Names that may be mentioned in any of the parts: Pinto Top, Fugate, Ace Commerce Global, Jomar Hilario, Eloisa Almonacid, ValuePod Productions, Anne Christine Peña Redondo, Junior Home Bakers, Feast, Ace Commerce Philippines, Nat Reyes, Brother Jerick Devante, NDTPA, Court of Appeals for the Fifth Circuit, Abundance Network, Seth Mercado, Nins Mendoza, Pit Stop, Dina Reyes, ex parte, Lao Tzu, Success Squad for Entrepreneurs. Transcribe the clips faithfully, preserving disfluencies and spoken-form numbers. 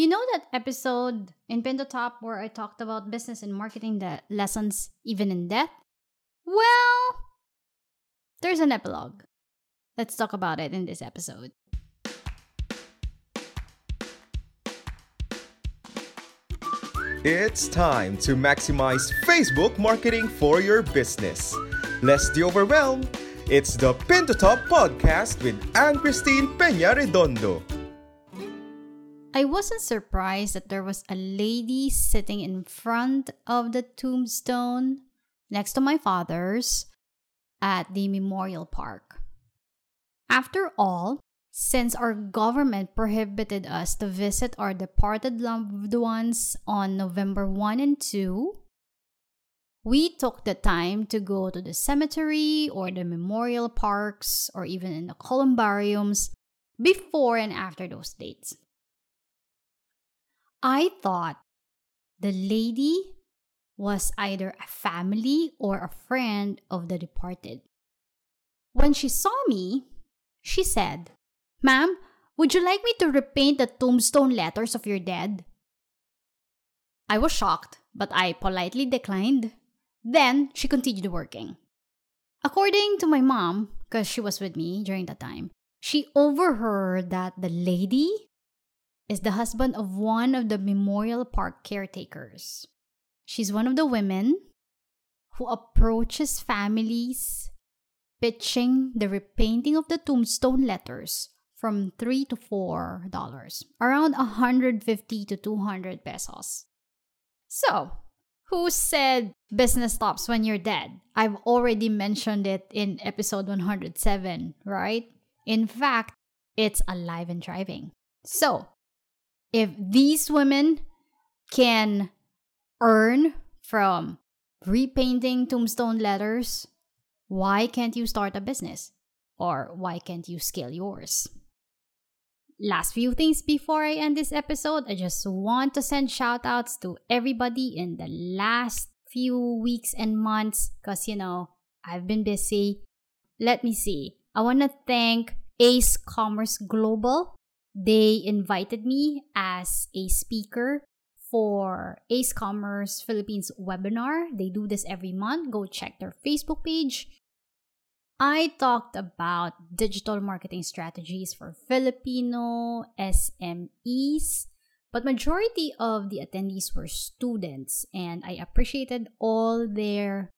You know that episode in Pinto Top where I talked about business and marketing, the lessons even in death? Well, there's an epilogue. Let's talk about it in this episode. It's time to maximize Facebook marketing for your business. Lest you overwhelm, it's the Pinto Top Podcast with Anne Christine Peña Redondo. I wasn't surprised that there was a lady sitting in front of the tombstone next to my father's at the memorial park. After all, since our government prohibited us to visit our departed loved ones on November first and second, we took the time to go to the cemetery or the memorial parks or even in the columbariums before and after those dates. I thought the lady was either a family or a friend of the departed. When she saw me, she said, "Ma'am, would you like me to repaint the tombstone letters of your dead?" I was shocked, but I politely declined. Then she continued working. According to my mom, because she was with me during that time, she overheard that the lady is the husband of one of the memorial park caretakers. She's one of the women who approaches families pitching the repainting of the tombstone letters from three to four dollars, around one hundred fifty to two hundred pesos. So, who said business stops when you're dead? I've already mentioned it in episode one hundred seven, right? In fact, it's alive and thriving. So, if these women can earn from repainting tombstone letters, why can't you start a business? Or why can't you scale yours? Last few things before I end this episode, I just want to send shoutouts to everybody in the last few weeks and months because, you know, I've been busy. Let me see. I want to thank Ace Commerce Global. They invited me as a speaker for Ace Commerce Philippines webinar. They do this every month. Go check their Facebook page. I talked about digital marketing strategies for Filipino S M Es, but majority of the attendees were students, and I appreciated all their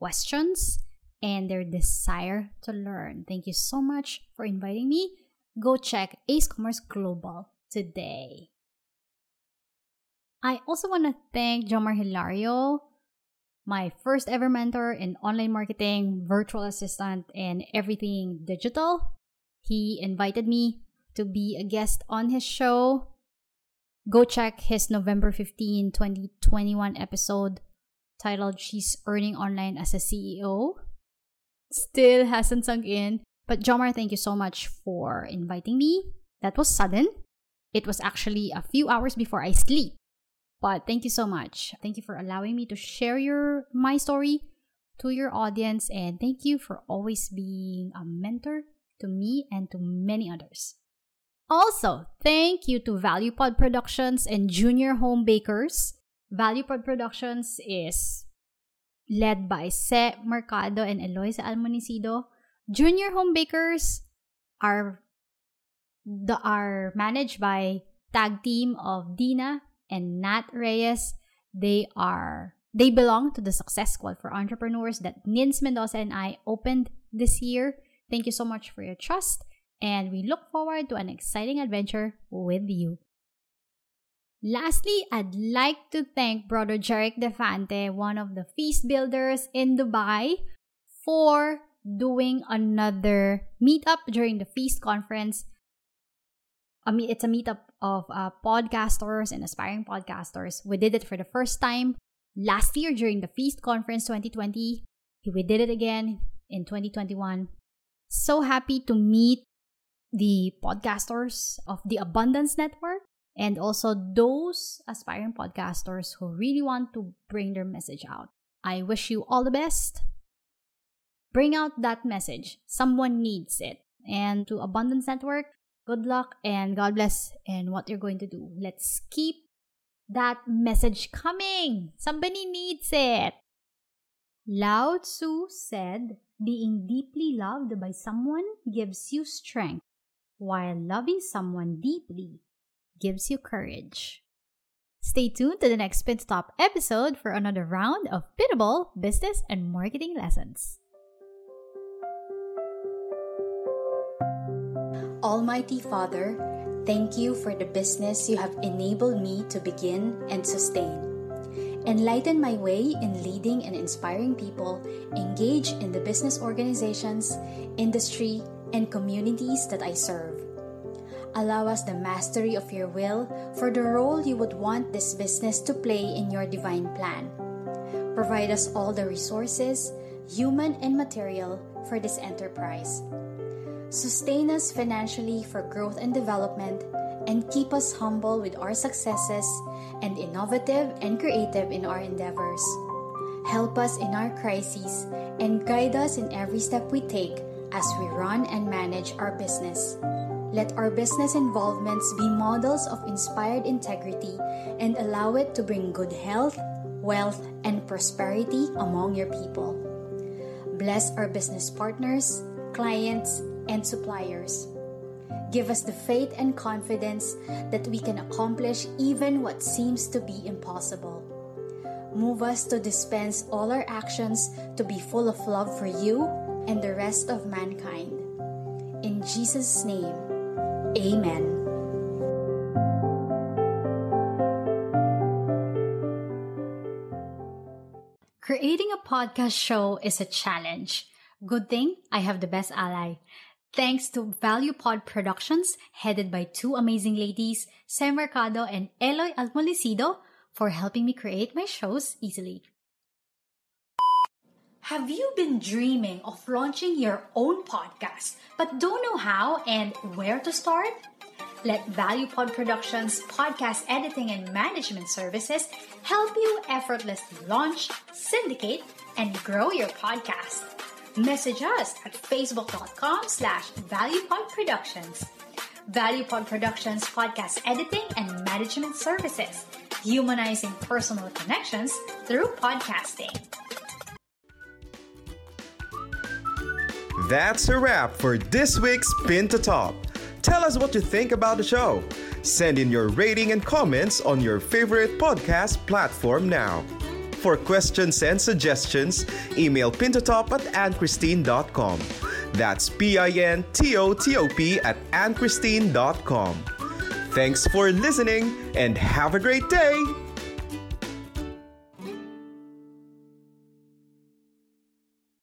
questions and their desire to learn. Thank you so much for inviting me. Go check Ace Commerce Global today. I also want to thank Jomar Hilario, my first ever mentor in online marketing, virtual assistant, and everything digital. He invited me to be a guest on his show. Go check his November fifteenth, twenty twenty-one episode titled She's Earning Online as a C E O. Still hasn't sunk in. But Jomar, thank you so much for inviting me. That was sudden. It was actually a few hours before I sleep. But thank you so much. Thank you for allowing me to share your my story to your audience. And thank you for always being a mentor to me and to many others. Also, thank you to ValuePod Productions and Junior Home Bakers. ValuePod Productions is led by Seth Mercado and Eloisa Almonacid. Junior Home Bakers are, the, are managed by tag team of Dina and Nat Reyes. They are they belong to the Success Squad for Entrepreneurs that Nins Mendoza and I opened this year. Thank you so much for your trust, and we look forward to an exciting adventure with you. Lastly, I'd like to thank Brother Jerick Devante, one of the Feast builders in Dubai, for doing another meetup during the Feast conference. I mean, it's a meetup of uh, podcasters and aspiring podcasters. We did it for the first time last year during the Feast Conference twenty twenty. We did it again in twenty twenty-one. So happy to meet the podcasters of the Abundance Network and also those aspiring podcasters who really want to bring their message out. I wish you all the best. Bring out that message. Someone needs it. And to Abundance Network, good luck and God bless in what you're going to do. Let's keep that message coming. Somebody needs it. Lao Tzu said, being deeply loved by someone gives you strength, while loving someone deeply gives you courage. Stay tuned to the next Pit Stop episode for another round of pitable business and marketing lessons. Almighty Father, thank you for the business you have enabled me to begin and sustain. Enlighten my way in leading and inspiring people engaged in the business organizations, industry, and communities that I serve. Allow us the mastery of your will for the role you would want this business to play in your divine plan. Provide us all the resources, human and material, for this enterprise. Sustain us financially for growth and development, and keep us humble with our successes and innovative and creative in our endeavors. Help us in our crises and guide us in every step we take as we run and manage our business. Let our business involvements be models of inspired integrity and allow it to bring good health, wealth, and prosperity among your people. Bless our business partners, clients, and suppliers. Give us the faith and confidence that we can accomplish even what seems to be impossible. Move us to dispense all our actions to be full of love for you and the rest of mankind. In Jesus' name, amen. Creating a podcast show is a challenge. Good thing I have the best ally. Thanks to ValuePod Productions, headed by two amazing ladies, Seth Mercado and Eloisa Almonacid, for helping me create my shows easily. Have you been dreaming of launching your own podcast, but don't know how and where to start? Let ValuePod Productions' podcast editing and management services help you effortlessly launch, syndicate, and grow your podcast. Message us at facebook.com slash ValuePod Productions. ValuePod Productions podcast editing and management services, humanizing personal connections through podcasting. That's a wrap for this week's Pinto Top. Tell us what you think about the show. Send in your rating and comments on your favorite podcast platform now. For questions and suggestions, email pintotop at annechristine dot com. That's P I N T O T O P at annechristine dot com. Thanks for listening and have a great day!